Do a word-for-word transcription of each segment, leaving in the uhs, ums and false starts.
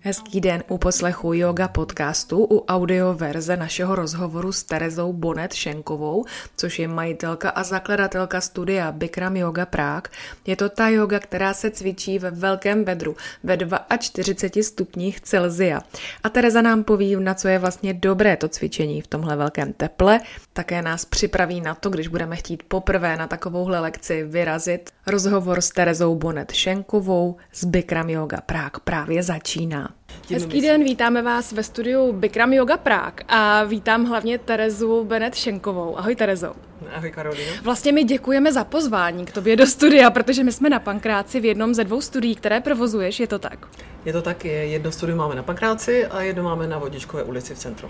Hezký den u poslechu yoga podcastu, u audioverze našeho rozhovoru s Terezou Bonnet Šenkovou, což je majitelka a zakladatelka studia Bikram Yoga Prague. Je to ta yoga, která se cvičí ve velkém vedru, ve čtyřicet dva stupních Celsia. A Tereza nám poví, na co je vlastně dobré to cvičení v tomhle velkém teple. Také nás připraví na to, když budeme chtít poprvé na takovouhle lekci vyrazit. Rozhovor s Terezou Bonnet Šenkovou z Bikram Yoga Prague právě začíná. Hezký den, vítáme vás ve studiu Bikram Yoga Prague a vítám hlavně Terezu Bonnet Šenkovou. Ahoj Terezo. Ahoj Karolino. Vlastně my děkujeme za pozvání k tobě do studia, protože my jsme na Pankráci v jednom ze dvou studií, které provozuješ, je to tak? Je to tak, jedno studium máme na Pankráci a jedno máme na Vodičkové ulici v centru.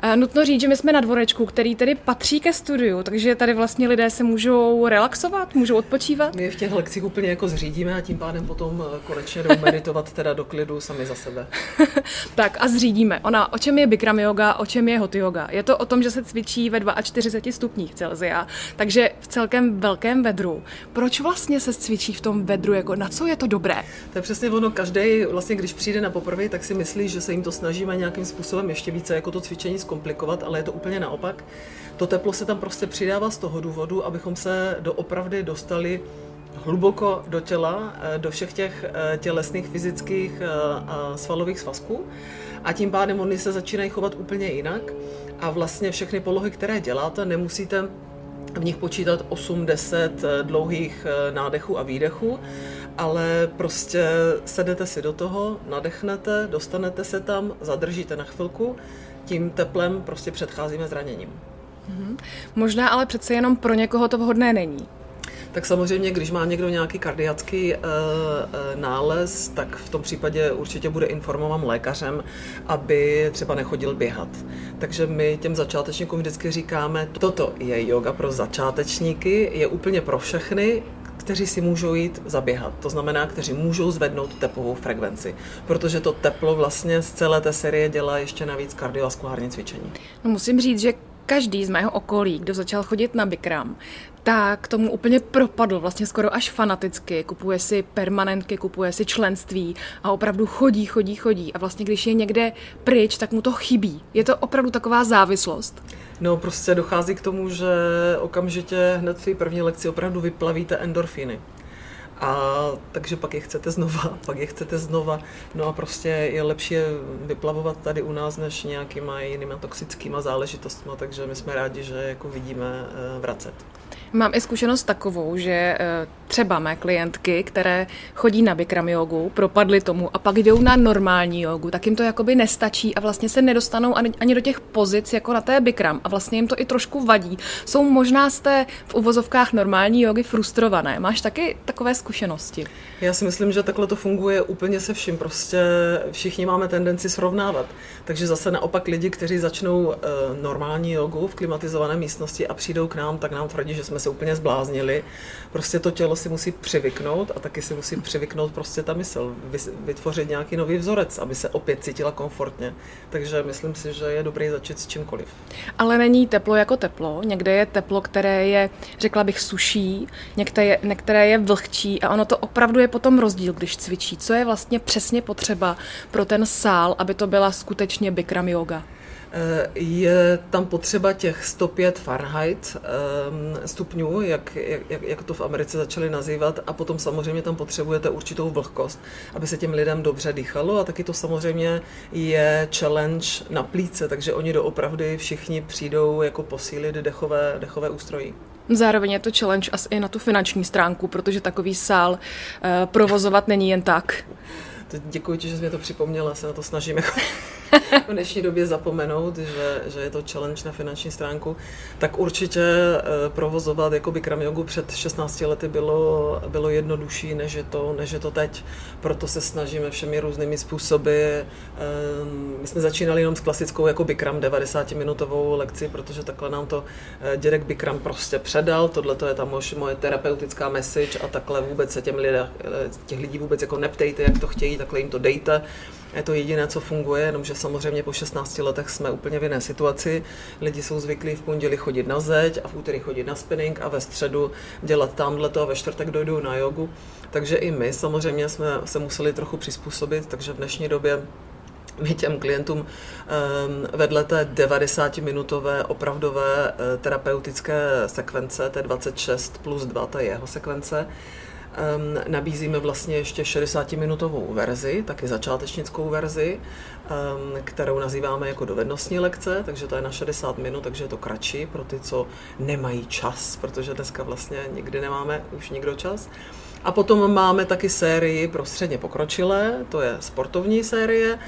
A nutno říct, že my jsme na dvorečku, který tedy patří ke studiu, takže tady vlastně lidé se můžou relaxovat, můžou odpočívat. My v těch lekcích úplně jako zřídíme a tím pádem potom konečně jdou meditovat teda do klidu sami za sebe. Tak a zřídíme. Ona, o čem je Bikram yoga, o čem je hot yoga? Je to o tom, že se cvičí ve čtyřicet dva stupních Celsia, takže v celkem velkém vedru. Proč vlastně se cvičí v tom vedru, jako na co je to dobré? To je přesně ono, každý vlastně, když přijde na poprvé, tak si myslí, že se jim to snažíme nějakým způsobem ještě více jako to cvičení zkomplikovat, ale je to úplně naopak. To teplo se tam prostě přidává z toho důvodu, abychom se doopravdy dostali hluboko do těla, do všech těch tělesných, fyzických a svalových svazků a tím pádem oni se začínají chovat úplně jinak a vlastně všechny polohy, které děláte, nemusíte v nich počítat osm deset dlouhých nádechů a výdechů, ale prostě sednete si do toho, nadechnete, dostanete se tam, zadržíte na chvilku, tím teplem prostě předcházíme zraněním. Mm-hmm. Možná ale přece jenom pro někoho to vhodné není. Tak samozřejmě, když má někdo nějaký kardiacký e, e, nález, tak v tom případě určitě bude informován lékařem, aby třeba nechodil běhat. Takže my těm začátečníkům vždycky říkáme, toto je yoga pro začátečníky, je úplně pro všechny, kteří si můžou jít zaběhat. To znamená, kteří můžou zvednout tepovou frekvenci, protože to teplo vlastně z celé té série dělá ještě navíc kardiovaskulární cvičení. No musím říct, že každý z mého okolí, kdo začal chodit na Bikram, tak tomu úplně propadl, vlastně skoro až fanaticky. Kupuje si permanentky, kupuje si členství a opravdu chodí, chodí, chodí. A vlastně když je někde pryč, tak mu to chybí. Je to opravdu taková závislost? No prostě dochází k tomu, že okamžitě hned v té první lekci opravdu vyplavíte endorfiny. A takže pak je chcete znova, pak je chcete znova. No a prostě je lepší vyplavovat tady u nás, než nějakýma jinýma toxickýma záležitostmi, takže my jsme rádi, že jako vidíme vracet. Mám i zkušenost takovou, že třeba mé klientky, které chodí na Bikram jogu, propadly tomu a pak jdou na normální jogu, tak jim to jakoby nestačí a vlastně se nedostanou ani do těch pozic jako na té Bikram a vlastně jim to i trošku vadí. Jsou možná z té v uvozovkách normální jogy frustrované. Máš taky takové zkušenosti? Já si myslím, že takhle to funguje úplně se vším. Prostě všichni máme tendenci srovnávat. Takže zase naopak lidi, kteří začnou normální jogu v klimatizované místnosti a přijdou k nám, tak nám tvrdí, že jsme se úplně zbláznili. Prostě to tělo si musí přivyknout a taky si musí přivyknout prostě ta mysl, vytvořit nějaký nový vzorec, aby se opět cítila komfortně. Takže myslím si, že je dobré začít s čímkoliv. Ale není teplo jako teplo. Někde je teplo, které je, řekla bych, suší, některé, některé je vlhčí a ono to opravdu je potom rozdíl, když cvičí. Co je vlastně přesně potřeba pro ten sál, aby to byla skutečně Bikram yoga? Je tam potřeba těch sto pět Fahrenheit stupňů, jak, jak, jak to v Americe začali nazývat, a potom samozřejmě tam potřebujete určitou vlhkost, aby se těm lidem dobře dýchalo a taky to samozřejmě je challenge na plíce, takže oni doopravdy všichni přijdou jako posílit dechové, dechové ústrojí. Zároveň je to challenge asi i na tu finanční stránku, protože takový sál provozovat není jen tak. Děkuji ti, že jsi mě to připomněla, se na to snažíme v dnešní době zapomenout, že, že je to challenge na finanční stránku, tak určitě provozovat jako Bikram jogu před šestnácti lety bylo, bylo jednodušší, než je, to, než je to teď. Proto se snažíme všemi různými způsoby. My jsme začínali jenom s klasickou jako Bikram devadesátiminutovou lekci, protože takhle nám to dědek Bikram prostě předal. Tohle to je tam už moje terapeutická message a takhle vůbec se těm lidem, těch lidí vůbec jako neptejte, jak to chtějí, takhle jim to dejte. je to jediné, co funguje, jenomže samozřejmě po šestnácti letech jsme úplně v jiné situaci. Lidi jsou zvyklí v pondělí chodit na zeď a v úterý chodit na spinning a ve středu dělat tamhleto a ve čtvrtek dojdou na jogu. Takže i my samozřejmě jsme se museli trochu přizpůsobit, takže v dnešní době my těm klientům vedle té devadesátiminutové opravdové terapeutické sekvence, té dvacet šest plus dva, ta jeho sekvence, nabízíme vlastně ještě šedesátiminutovou verzi, taky začátečnickou verzi, kterou nazýváme jako dovednostní lekce, takže to je na šedesát minut, takže je to kratší pro ty, co nemají čas, protože dneska vlastně nikdy nemáme už nikdo čas. A potom máme taky sérii pro středně pokročilé, to je sportovní série,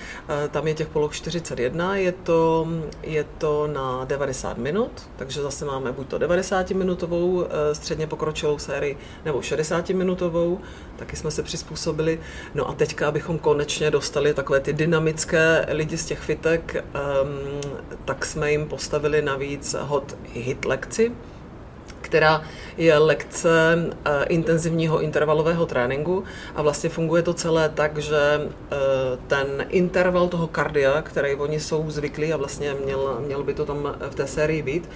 tam je těch poloh čtyřicet jedna, je to, je to na devadesát minut, takže zase máme buď to devadesátiminutovou středně pokročilou sérii, nebo šedesátiminutovou, taky jsme se přizpůsobili. No a teďka, abychom konečně dostali takové ty dynamické lidi z těch fitek, tak jsme jim postavili navíc hot hit lekci, která je lekce intenzivního intervalového tréninku a vlastně funguje to celé tak, že ten interval toho kardia, který oni jsou zvyklí a vlastně měl, měl by to tam v té sérii být,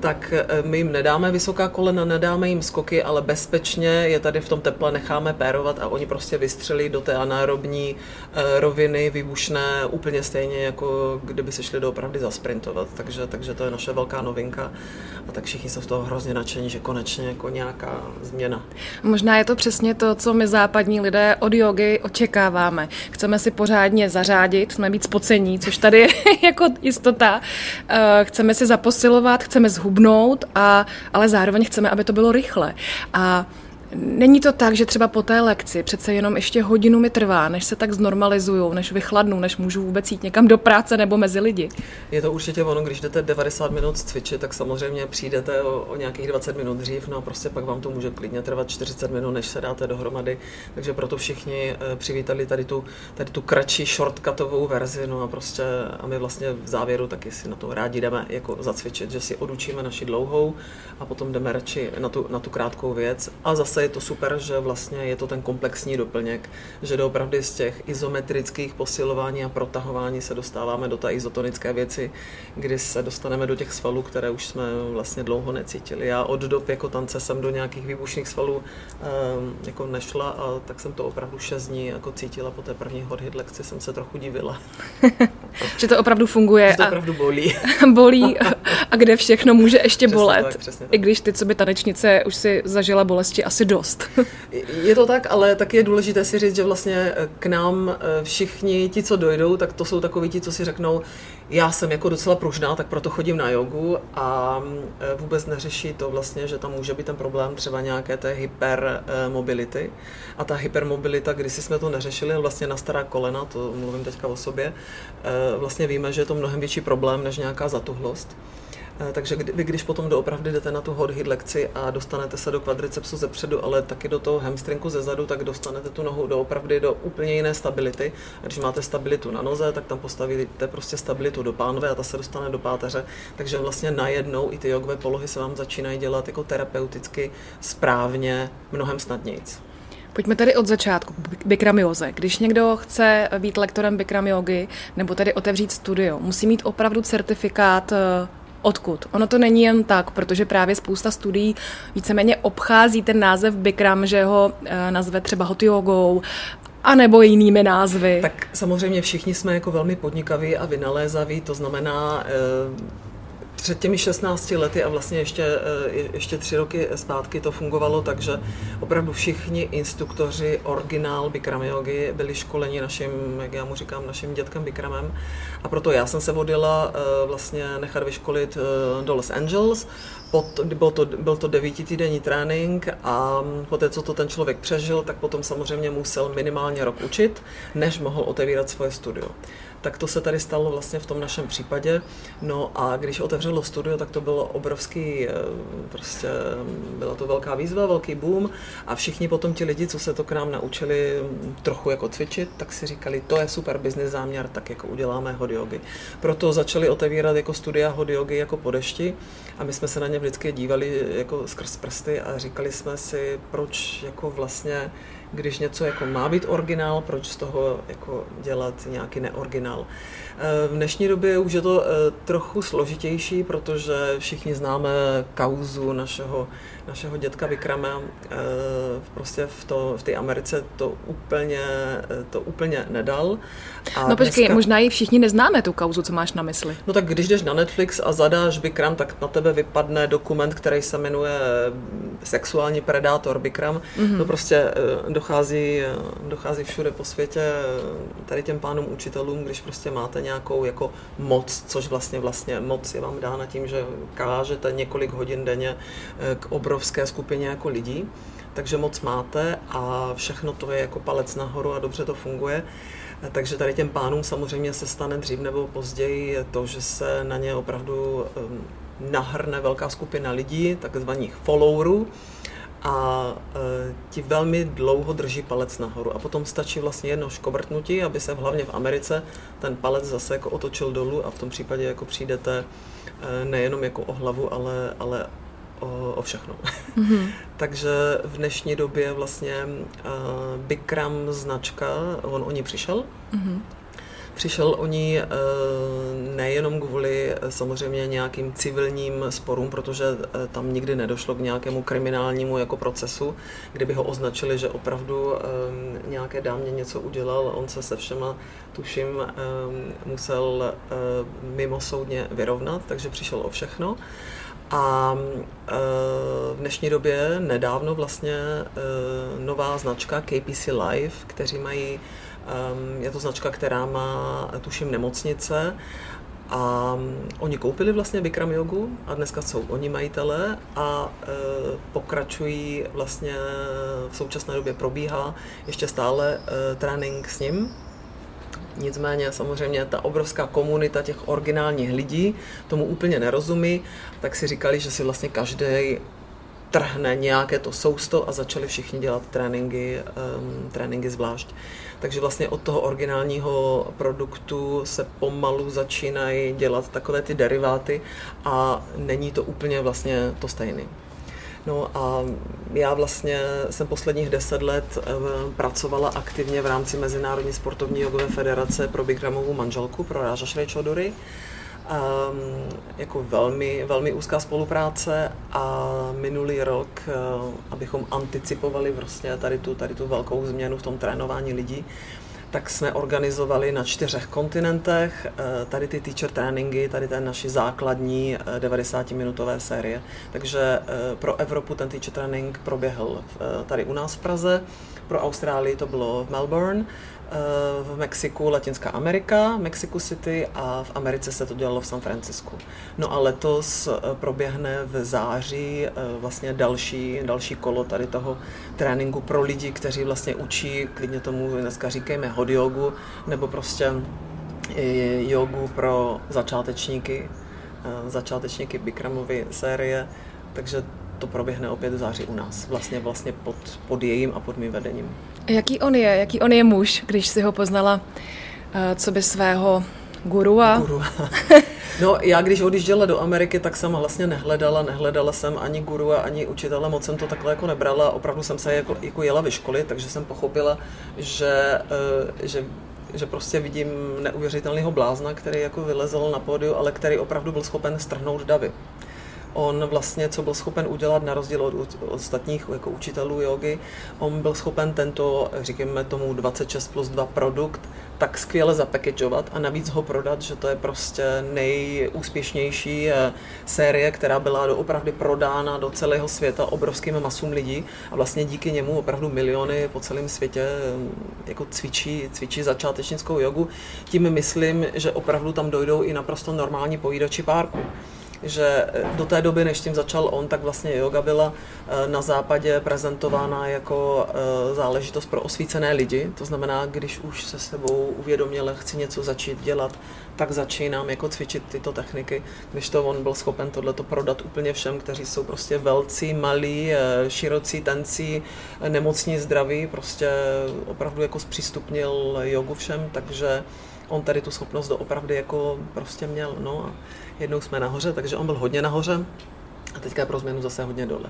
tak my jim nedáme vysoká kolena, nedáme jim skoky, ale bezpečně je tady v tom teple necháme pérovat a oni prostě vystřelí do té anaerobní roviny výbušné úplně stejně, jako kdyby se šli doopravdy zasprintovat. Takže, takže to je naše velká novinka a tak všichni jsou z toho hrozně nadšení, že konečně jako nějaká změna. Možná je to přesně to, co my západní lidé od jogy očekáváme. Chceme si pořádně zařádit, chceme být spocení, což tady je jako jistota. Chceme si zaposilovat, chceme zhubnout. Hubnout, a, ale zároveň chceme, aby to bylo rychle. A není to tak, že třeba po té lekci přece jenom ještě hodinu mi trvá, než se tak znormalizujou, než vychladnou, než můžu vůbec jít někam do práce nebo mezi lidi. Je to určitě ono, když jdete devadesát minut cvičit, tak samozřejmě přijdete o, o nějakých dvacet minut dřív, no a prostě pak vám to může klidně trvat čtyřicet minut, než se dáte dohromady, takže proto všichni přivítali tady tu, tady tu kratší shortcutovou verzi, no a prostě a my vlastně v závěru taky si na to rádi jdeme jako zacvičit, že si odučíme naši dlouhou a potom jdeme radši na tu, na tu krátkou věc a zase je to super, že vlastně je to ten komplexní doplněk, že doopravdy z těch izometrických posilování a protahování se dostáváme do té izotonické věci, kdy se dostaneme do těch svalů, které už jsme vlastně dlouho necítili. Já od dob jako tance jsem do nějakých výbušných svalů jako nešla a tak jsem to opravdu šest dní jako cítila po té první hot hit lekci, jsem se trochu divila. Že to opravdu funguje. Že to opravdu bolí. bolí a kde všechno může ještě přesně bolet. Tak, tak. I když ty, co by tanečnice, už si zažila bolesti asi dost. Je to tak, ale taky je důležité si říct, že vlastně k nám všichni ti, co dojdou, tak to jsou takoví ti, co si řeknou, já jsem jako docela pružná, tak proto chodím na jogu a vůbec neřeší to vlastně, že tam může být ten problém třeba nějaké té hypermobility. A ta hypermobilita, když jsme to neřešili, vlastně na stará kolena, to mluvím teďka o sobě, vlastně víme, že je to mnohem větší problém než nějaká zatuhlost. Takže vy, když potom doopravdy jdete na tu hot hit lekci a dostanete se do kvadricepsu ze předu, ale taky do toho hamstringu ze zadu, tak dostanete tu nohu doopravdy do úplně jiné stability. A když máte stabilitu na noze, tak tam postavíte prostě stabilitu do pánve a ta se dostane do páteře. Takže vlastně najednou i ty jogové polohy se vám začínají dělat jako terapeuticky správně mnohem snadnějc. Pojďme tady od začátku, Bikram józe. Když někdo chce být lektorem Bikram jógy nebo tady otevřít studio, musí mít opravdu certifikát. Odkud? Ono to není jen tak, protože právě spousta studií víceméně obchází ten název Bikram, že ho nazve třeba hot jogou, a nebo jinými názvy. Tak samozřejmě všichni jsme jako velmi podnikaví a vynalézaví, to znamená před těmi šestnácti lety a vlastně ještě, ještě tři roky zpátky to fungovalo, takže opravdu všichni instruktoři originál Bikram jogy byli školeni naším, jak já mu říkám, naším dětkem Bikramem. A proto já jsem se odjela vlastně nechat vyškolit do Los Angeles. Pot, byl to, byl to devítitýdenní trénink a poté, co to ten člověk přežil, tak potom samozřejmě musel minimálně rok učit, než mohl otevírat svoje studio. Tak to se tady stalo vlastně v tom našem případě. No a když otevřelo studio, tak to bylo obrovský, prostě byla to velká výzva, velký boom a všichni potom ti lidi, co se to k nám naučili trochu jako cvičit, tak si říkali, to je super business záměr, tak jako uděláme hot jogy. Proto začali otevírat jako studia hot jogy jako po dešti a my jsme se na ně vždycky dívali jako skrz prsty a říkali jsme si, proč jako vlastně když něco jako má být originál, proč z toho jako dělat nějaký neoriginál. V dnešní době už je to trochu složitější, protože všichni známe kauzu našeho, našeho dědka Bikrama. Prostě v, to, v té Americe to úplně, to úplně nedal. A no počkej, dneska... možná ji všichni neznáme, tu kauzu, co máš na mysli. No tak když jdeš na Netflix a zadáš Bikram, tak na tebe vypadne dokument, který se jmenuje Sexuální predátor Bikram. Mm-hmm. To prostě dochází, dochází všude po světě tady těm pánům učitelům, když prostě máte nějakou jako moc, což vlastně vlastně moc je vám dána tím, že kážete několik hodin denně k obrovské skupině jako lidí, takže moc máte a všechno to je jako palec nahoru a dobře to funguje. Takže tady těm pánům samozřejmě se stane dřív nebo později to, že se na ně opravdu nahrne velká skupina lidí, takzvaných followerů, a e, ti velmi dlouho drží palec nahoru. A potom stačí vlastně jedno škobrtnutí, aby se hlavně v Americe ten palec zase jako otočil dolů a v tom případě jako přijdete e, nejenom jako o hlavu, ale, ale o, o všechno. Mm-hmm. Takže v dnešní době vlastně e, Bikram značka, on o ní přišel, mm-hmm. Přišel o ní nejenom kvůli samozřejmě nějakým civilním sporům, protože tam nikdy nedošlo k nějakému kriminálnímu jako procesu, kdyby ho označili, že opravdu nějaké dámě něco udělal, on se se všema, tuším, musel mimosoudně vyrovnat, takže přišel o všechno. A v dnešní době nedávno vlastně nová značka K P C Live, kteří mají je to značka, která má, tuším, nemocnice a oni koupili vlastně Bikram jogu a dneska jsou oni majitele a pokračují vlastně, v současné době probíhá ještě stále trénink s ním. Nicméně samozřejmě ta obrovská komunita těch originálních lidí tomu úplně nerozumí, tak si říkali, že si vlastně každý trhne nějaké to sousto a začali všichni dělat tréninky, um, tréninky zvlášť. Takže vlastně od toho originálního produktu se pomalu začínají dělat takové ty deriváty a není to úplně vlastně to stejné. No a já vlastně jsem posledních deset let pracovala aktivně v rámci Mezinárodní sportovní jogové federace pro Bikramovu manželku, pro Rajashree Choudhury. Um, jako velmi, velmi úzká spolupráce a minulý rok, uh, abychom anticipovali vlastně tady tu, tady tu velkou změnu v tom trénování lidí, tak jsme organizovali na čtyřech kontinentech uh, tady ty teacher tréninky, tady ten naši základní uh, devadesátiminutové série. Takže uh, pro Evropu ten teacher trénink proběhl uh, tady u nás v Praze, pro Austrálii to bylo v Melbourne, v Mexiku Latinská Amerika, Mexico City a v Americe se to dělalo v San Francisku. No a letos proběhne v září vlastně další, další kolo tady toho tréninku pro lidi, kteří vlastně učí, klidně tomu dneska říkejme hot jogu, nebo prostě jogu pro začátečníky, začátečníky Bikramovy série, takže to proběhne opět v září u nás, vlastně, vlastně pod, pod jejím a pod mým vedením. Jaký on je? Jaký on je muž, když si ho poznala co by svého gurua? Gurua. No já, když odjížděla do Ameriky, tak jsem vlastně nehledala, nehledala jsem ani gurua, ani učitele, moc jsem to takhle jako nebrala, opravdu jsem se jako, jako jela ve škole, takže jsem pochopila, že, že že prostě vidím neuvěřitelného blázna, který jako vylezl na pódiu, ale který opravdu byl schopen strhnout davy. On vlastně, co byl schopen udělat, na rozdíl od ostatních jako učitelů jógy, on byl schopen tento, říkáme tomu dvacet šest plus dva produkt tak skvěle zapackageovat a navíc ho prodat, že to je prostě nejúspěšnější série, která byla doopravdy prodána do celého světa obrovským masům lidí a vlastně díky němu opravdu miliony po celém světě jako cvičí, cvičí začátečnickou jogu. Tím myslím, že opravdu tam dojdou i naprosto normální pojídači párku. Že do té doby, než tím začal on, tak vlastně yoga byla na západě prezentována jako záležitost pro osvícené lidi. To znamená, když už se sebou uvědomila, chci něco začít dělat, tak začínám jako cvičit tyto techniky. Když to on byl schopen tohleto prodat úplně všem, kteří jsou prostě velcí, malí, širocí, tencí, nemocní, zdraví, prostě opravdu jako zpřístupnil jogu všem, takže on tady tu schopnost doopravdy jako prostě měl, no a jednou jsme nahoře, takže on byl hodně nahoře A teďka pro změnu zase hodně dole.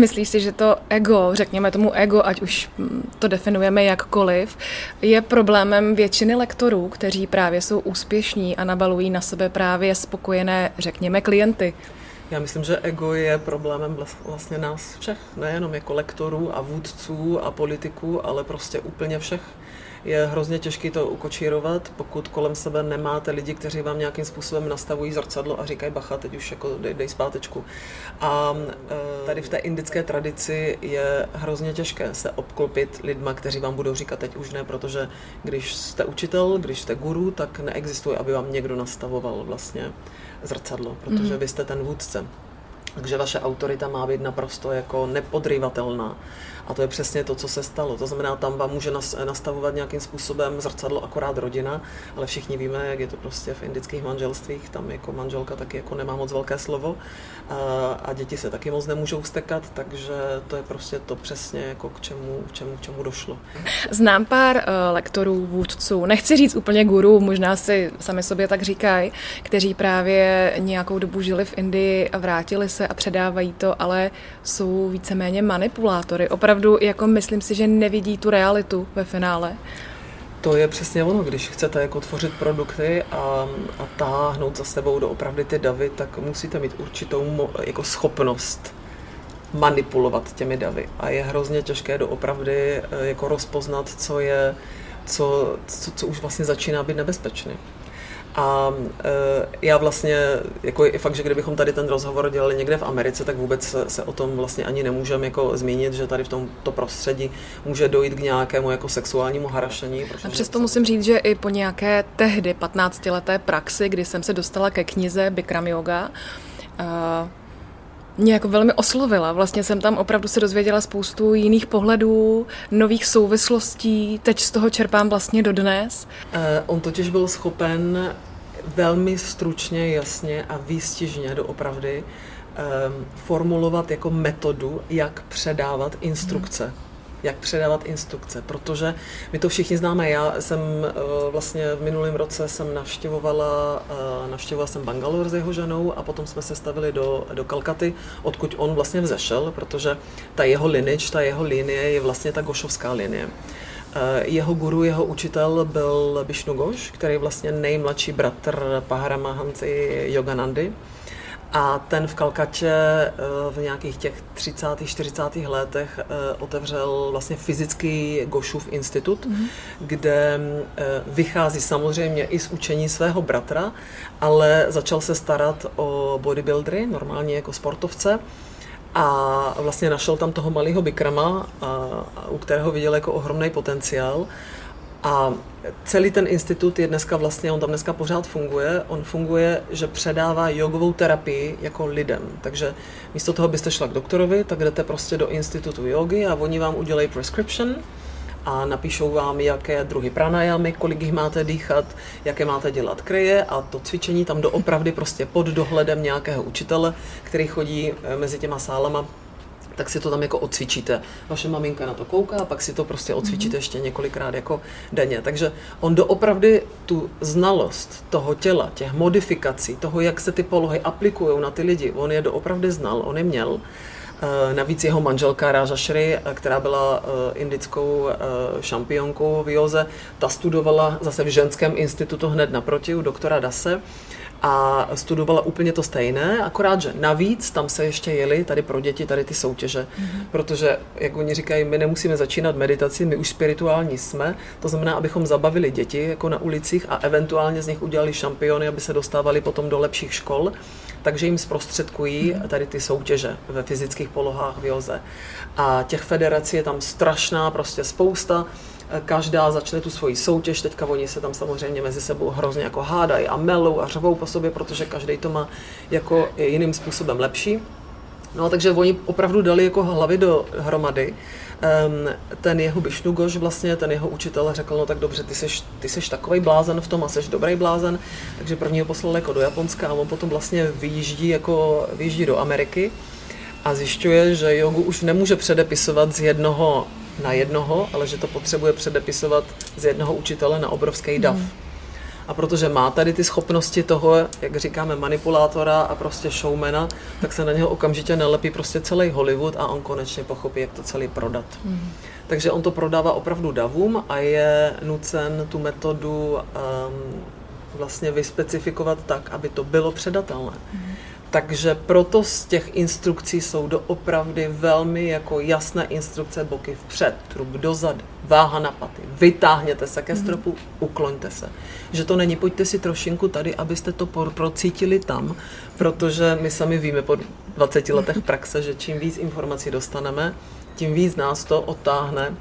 Myslíš si, že to ego, řekněme tomu ego, ať už to definujeme jakkoliv, je problémem většiny lektorů, kteří právě jsou úspěšní a nabalují na sebe právě spokojené, řekněme, klienty? Já myslím, že ego je problémem vlastně nás všech, nejenom jako lektorů a vůdců a politiků, ale prostě úplně všech. Je hrozně těžké to ukočírovat, pokud kolem sebe nemáte lidi, kteří vám nějakým způsobem nastavují zrcadlo a říkají bacha, teď už jako dej, dej zpátečku. A tady v té indické tradici je hrozně těžké se obklopit lidma, kteří vám budou říkat teď už ne, protože když jste učitel, když jste guru, tak neexistuje, aby vám někdo nastavoval vlastně zrcadlo, protože vy jste ten vůdce. Takže vaše autorita má být naprosto jako nepodrývatelná. A to je přesně to, co se stalo. To znamená, tam vám může nastavovat nějakým způsobem zrcadlo akorát rodina, ale všichni víme, jak je to prostě v indických manželstvích, tam jako manželka taky jako nemá moc velké slovo a, a děti se taky moc nemůžou vztekat, takže to je prostě to přesně, jako k čemu, k čemu, k čemu došlo. Znám pár uh, lektorů, vůdců, nechci říct úplně guru, možná si sami sobě tak říkají, kteří právě nějakou dobu žili v Indii a vrátili se a předávají to, ale jsou víceméně manipulátory. Opravdu, jako myslím si, že nevidí tu realitu ve finále. To je přesně ono, když chcete jako tvořit produkty a, a táhnout za sebou doopravdy ty davy, tak musíte mít určitou mo, jako schopnost manipulovat těmi davy. A je hrozně těžké doopravdy jako rozpoznat, co je, co, co, co už vlastně začíná být nebezpečný. A e, já vlastně, jako i fakt, že kdybychom tady ten rozhovor dělali někde v Americe, tak vůbec se, se o tom vlastně ani nemůžeme jako zmínit, že tady v tomto prostředí může dojít k nějakému jako sexuálnímu harašení. A přesto musím říct, že i po nějaké tehdy patnáctileté praxi, kdy jsem se dostala ke knize Bikram Yoga, a mě jako velmi oslovila. Vlastně jsem tam opravdu se dozvěděla spoustu jiných pohledů, nových souvislostí. Teď z toho čerpám vlastně dodnes. On totiž byl schopen velmi stručně, jasně a výstižně doopravdy formulovat jako metodu, jak předávat instrukce. Hmm. jak předávat instrukce, protože my to všichni známe. Já jsem vlastně v minulém roce jsem navštěvovala, navštěvovala jsem Bangalore s jeho ženou a potom jsme se stavili do, do Kalkaty, odkud on vlastně vzešel, protože ta jeho lineage, ta jeho linie je vlastně ta gošovská linie. Jeho guru, jeho učitel byl Bishnu Ghosh, který je vlastně nejmladší bratr Paramahamsy Yoganandy. A ten v Kalkatě v nějakých těch třicátých, čtyřicátých letech otevřel vlastně fyzický Gošův institut, mm-hmm. kde vychází samozřejmě i z učení svého bratra, ale začal se starat o bodybuildery, normálně jako sportovce. A vlastně našel tam toho malého Bikrama, u kterého viděl jako ohromný potenciál. A celý ten institut je dneska vlastně, on tam dneska pořád funguje, on funguje, že předává jogovou terapii jako lidem. Takže místo toho byste šla k doktorovi, tak jdete prostě do institutu jogy a oni vám udělají prescription a napíšou vám, jaké druhy pranajamy, kolik jich máte dýchat, jaké máte dělat kryje a to cvičení tam doopravdy prostě pod dohledem nějakého učitele, který chodí mezi těma sálama, tak si to tam jako odcvičíte. Vaše maminka na to kouká a pak si to prostě odcvičíte ještě několikrát jako denně. Takže on doopravdy tu znalost toho těla, těch modifikací, toho, jak se ty polohy aplikujou na ty lidi, on je doopravdy znal, on je měl. Navíc jeho manželka Rajashree, která byla indickou šampionkou v józe, ta studovala zase v ženském institutu hned naproti u doktora Dase. A studovala úplně to stejné, akorát, že navíc tam se ještě jeli tady pro děti, tady ty soutěže. Mm-hmm. Protože, jak oni říkají, my nemusíme začínat meditaci, my už spirituální jsme. To znamená, abychom zabavili děti jako na ulicích a eventuálně z nich udělali šampiony, aby se dostávali potom do lepších škol. Takže jim zprostředkují tady ty soutěže ve fyzických polohách v józe. A těch federací je tam strašná prostě spousta. Každá začne tu svoji soutěž, teďka oni se tam samozřejmě mezi sebou hrozně jako hádají a melou a řvou po sobě, protože každý to má jako jiným způsobem lepší. No a takže oni opravdu dali jako hlavy dohromady. Ten jeho Bishnu Ghosh, vlastně ten jeho učitel řekl, no tak dobře, ty seš, ty seš takovej blázen v tom a seš dobrý blázen, takže první ho poslal jako do Japonska a on potom vlastně vyjíždí, jako, vyjíždí do Ameriky a zjišťuje, že jogu už nemůže předepisovat z jednoho na jednoho, ale že to potřebuje předepisovat z jednoho učitele na obrovský dav. Hmm. A protože má tady ty schopnosti toho, jak říkáme, manipulátora a prostě showmana, tak se na něho okamžitě nalepí prostě celý Hollywood a on konečně pochopí, jak to celý prodat. Mm. Takže on to prodává opravdu davům a je nucen tu metodu um, vlastně vyspecifikovat tak, aby to bylo předatelné. Mm. Takže proto z těch instrukcí jsou doopravdy velmi jako jasné instrukce: boky vpřed, trup dozad, váha na paty, vytáhněte se ke stropu, ukloňte se. Že to není, pojďte si trošinku tady, abyste to procítili tam, protože my sami víme po dvaceti letech praxe, že čím víc informací dostaneme, tím víc nás to odtáhne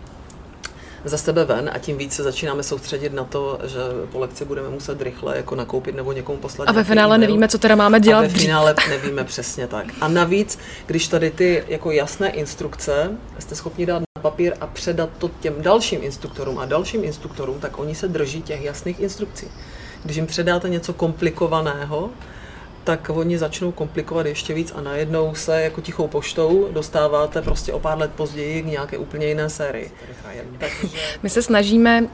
za sebe ven a tím víc se začínáme soustředit na to, že po lekci budeme muset rychle jako nakoupit nebo někomu poslat. A ve finále e-mail. Nevíme, co teda máme dělat. A ve finále nevíme přesně tak. A navíc, když tady ty jako jasné instrukce jste schopni dát na papír a předat to těm dalším instruktorům a dalším instruktorům, tak oni se drží těch jasných instrukcí. Když jim předáte něco komplikovaného, tak oni začnou komplikovat ještě víc a najednou se jako tichou poštou dostáváte prostě o pár let později k nějaké úplně jiné sérii. Takže... My se snažíme uh,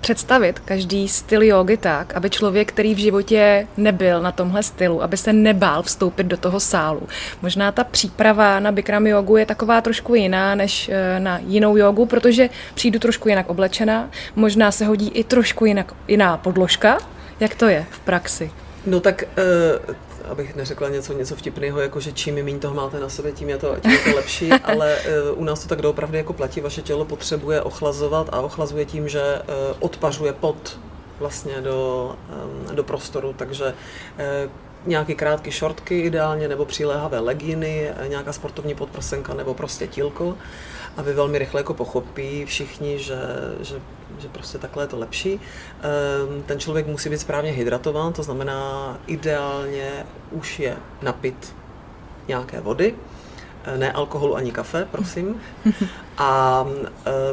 představit každý styl jógy tak, aby člověk, který v životě nebyl na tomhle stylu, aby se nebál vstoupit do toho sálu. Možná ta příprava na Bikram jogu je taková trošku jiná než uh, na jinou jogu, protože přijdu trošku jinak oblečená, možná se hodí i trošku jinak, jiná podložka. Jak to je v praxi? No tak, uh, abych neřekla něco, něco vtipného, jako že čím méně toho máte na sobě, tím je to, tím je to lepší, ale uh, u nás to tak doopravdy jako platí. Vaše tělo potřebuje ochlazovat a ochlazuje tím, že uh, odpařuje pot vlastně do, um, do prostoru, takže uh, nějaké krátké šortky ideálně, nebo přiléhavé legíny, nějaká sportovní podprsenka nebo prostě tílko, aby velmi rychle jako pochopí všichni, že, že, že prostě takhle je to lepší. Ten člověk musí být správně hydratován, to znamená ideálně už je napít nějaké vody, ne alkoholu ani kafe, prosím. A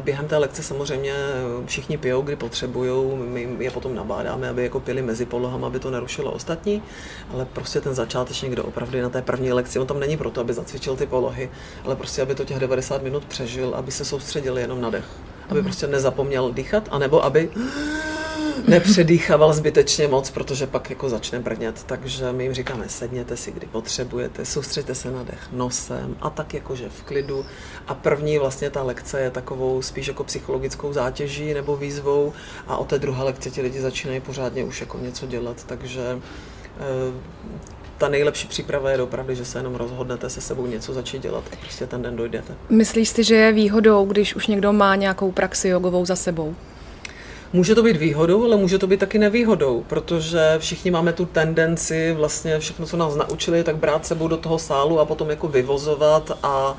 během té lekce samozřejmě všichni pijou, kdy potřebujou. My je potom nabádáme, aby jako pili mezi polohama, aby to nerušilo ostatní. Ale prostě ten začátečník, kdo opravdu na té první lekci, on tam není proto, aby zacvičil ty polohy, ale prostě, aby to těch devadesát minut přežil, aby se soustředil jenom na dech. Aby prostě nezapomněl dýchat, anebo aby... nepředýchával zbytečně moc, protože pak jako začne brnět, takže my jim říkáme, sedněte si, kdy potřebujete, soustřeďte se na dech nosem a tak jakože v klidu. A první vlastně ta lekce je takovou spíš jako psychologickou zátěží nebo výzvou a o té druhé lekci ti lidi začínají pořádně už jako něco dělat, takže e, ta nejlepší příprava je opravdu, že se jenom rozhodnete se sebou něco začít dělat a prostě ten den dojdete. Myslíš si, že je výhodou, když už někdo má nějakou praxi jogovou za sebou? Může to být výhodou, ale může to být taky nevýhodou, protože všichni máme tu tendenci vlastně všechno, co nás naučili, tak brát sebou do toho sálu a potom jako vyvozovat a,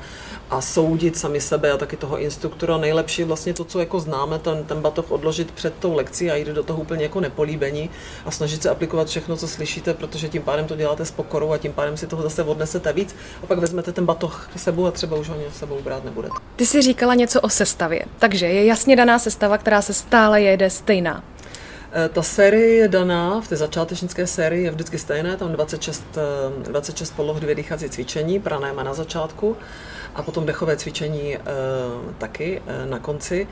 a soudit sami sebe a taky toho instruktora. Nejlepší vlastně to, co jako známe, ten, ten batoh odložit před tou lekcí a jít do toho úplně jako nepolíbení a snažit se aplikovat všechno, co slyšíte, protože tím pádem to děláte s pokorou a tím pádem si toho zase odnesete víc a pak vezmete ten batoh k sebou a třeba už ho s sebou brát nebudete. Ty jsi říkala něco o sestavě, takže je jasně daná sestava, která se stále jede stejná. Ta série je daná, v té začátečnické sérii je vždycky stejné, tam dvacet šest poloh, dvě dýchací cvičení, pranájama na začátku a potom dechové cvičení e, taky e, na konci.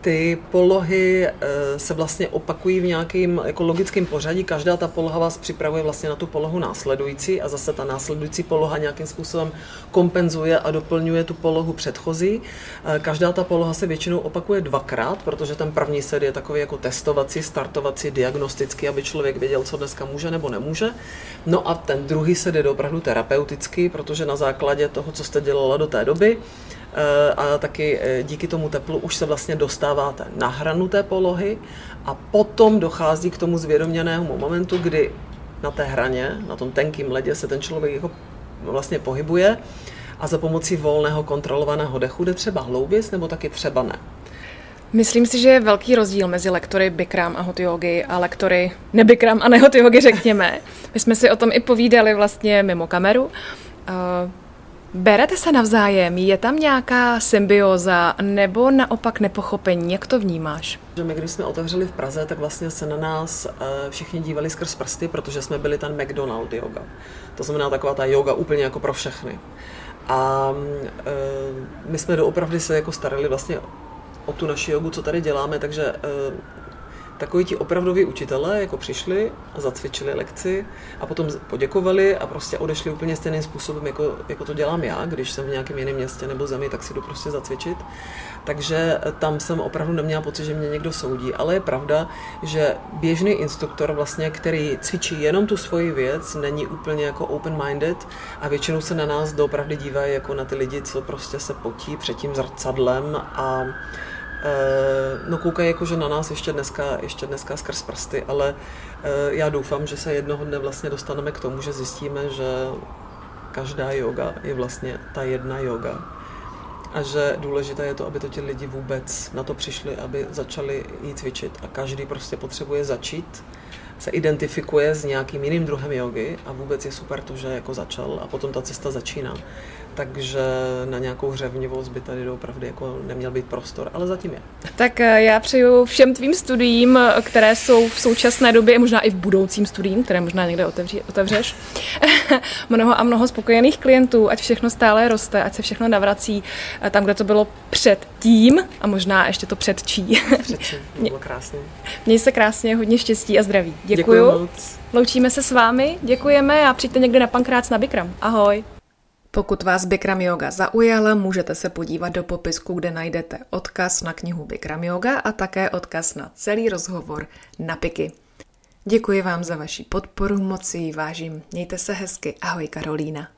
Ty polohy e, se vlastně opakují v nějakém jako logickém pořadí, každá ta poloha vás připravuje vlastně na tu polohu následující a zase ta následující poloha nějakým způsobem kompenzuje a doplňuje tu polohu předchozí. E, každá ta poloha se většinou opakuje dvakrát, protože ten první set je takový jako testovací, startovací, diagnostický, aby člověk věděl, co dneska může nebo nemůže. No a ten druhý set je opravdu terapeutický, protože na základě toho, co jste dělala do té doby, a taky díky tomu teplu už se vlastně dostáváte na hranu té polohy a potom dochází k tomu zvědoměnému momentu, kdy na té hraně, na tom tenkým ledě se ten člověk jako vlastně pohybuje a za pomocí volného kontrolovaného dechu jde třeba hlouběs nebo taky třeba ne. Myslím si, že je velký rozdíl mezi lektory Bikram a hot jógy a lektory nebikram a nehot jógy, řekněme. My jsme si o tom i povídali vlastně mimo kameru. Berete se navzájem? Je tam nějaká symbióza nebo naopak nepochopení? Jak to vnímáš? My, když jsme otevřeli v Praze, tak vlastně se na nás všichni dívali skrz prsty, protože jsme byli ten McDonald yoga. To znamená taková ta yoga úplně jako pro všechny. A my jsme doopravdy se jako starali vlastně o tu naši jogu, co tady děláme, takže takoví ti opravdoví učitelé jako přišli a zacvičili lekci a potom poděkovali a prostě odešli úplně stejným způsobem, jako, jako to dělám já, když jsem v nějakém jiném městě nebo zemi, tak si jdu prostě zacvičit. Takže tam jsem opravdu neměla pocit, že mě někdo soudí, ale je pravda, že běžný instruktor vlastně, který cvičí jenom tu svoji věc, není úplně jako open-minded a většinou se na nás doopravdy dívají jako na ty lidi, co prostě se potí před tím zrcadlem a no koukají jakože na nás ještě dneska, ještě dneska skrz prsty, ale já doufám, že se jednoho dne vlastně dostaneme k tomu, že zjistíme, že každá yoga je vlastně ta jedna yoga a že důležité je to, aby to ti lidi vůbec na to přišli, aby začali ji cvičit a každý prostě potřebuje začít, se identifikuje s nějakým jiným druhem jogy a vůbec je super to, že jako začal a potom ta cesta začíná. Takže na nějakou hřevnivost by tady opravdu jako neměl být prostor, ale zatím je. Tak já přeju všem tvým studiím, které jsou v současné době, možná i v budoucím studiím, které možná někde otevří, otevřeš, mnoho a mnoho spokojených klientů, ať všechno stále roste, ať se všechno navrací tam, kde to bylo předtím a možná ještě to předčí. Předčí, to bylo krásné. Měj se krásně, hodně štěstí a zdraví. Děkuju. Děkuju moc. Loučíme se s vámi, děkujeme a přijďte někde na Pankrác na Bikram. Ahoj. Pokud vás Bikram Yoga zaujala, můžete se podívat do popisku, kde najdete odkaz na knihu Bikram Yoga a také odkaz na celý rozhovor na Pickey. Děkuji vám za vaši podporu, moc si ji vážím. Mějte se hezky. Ahoj Karolína.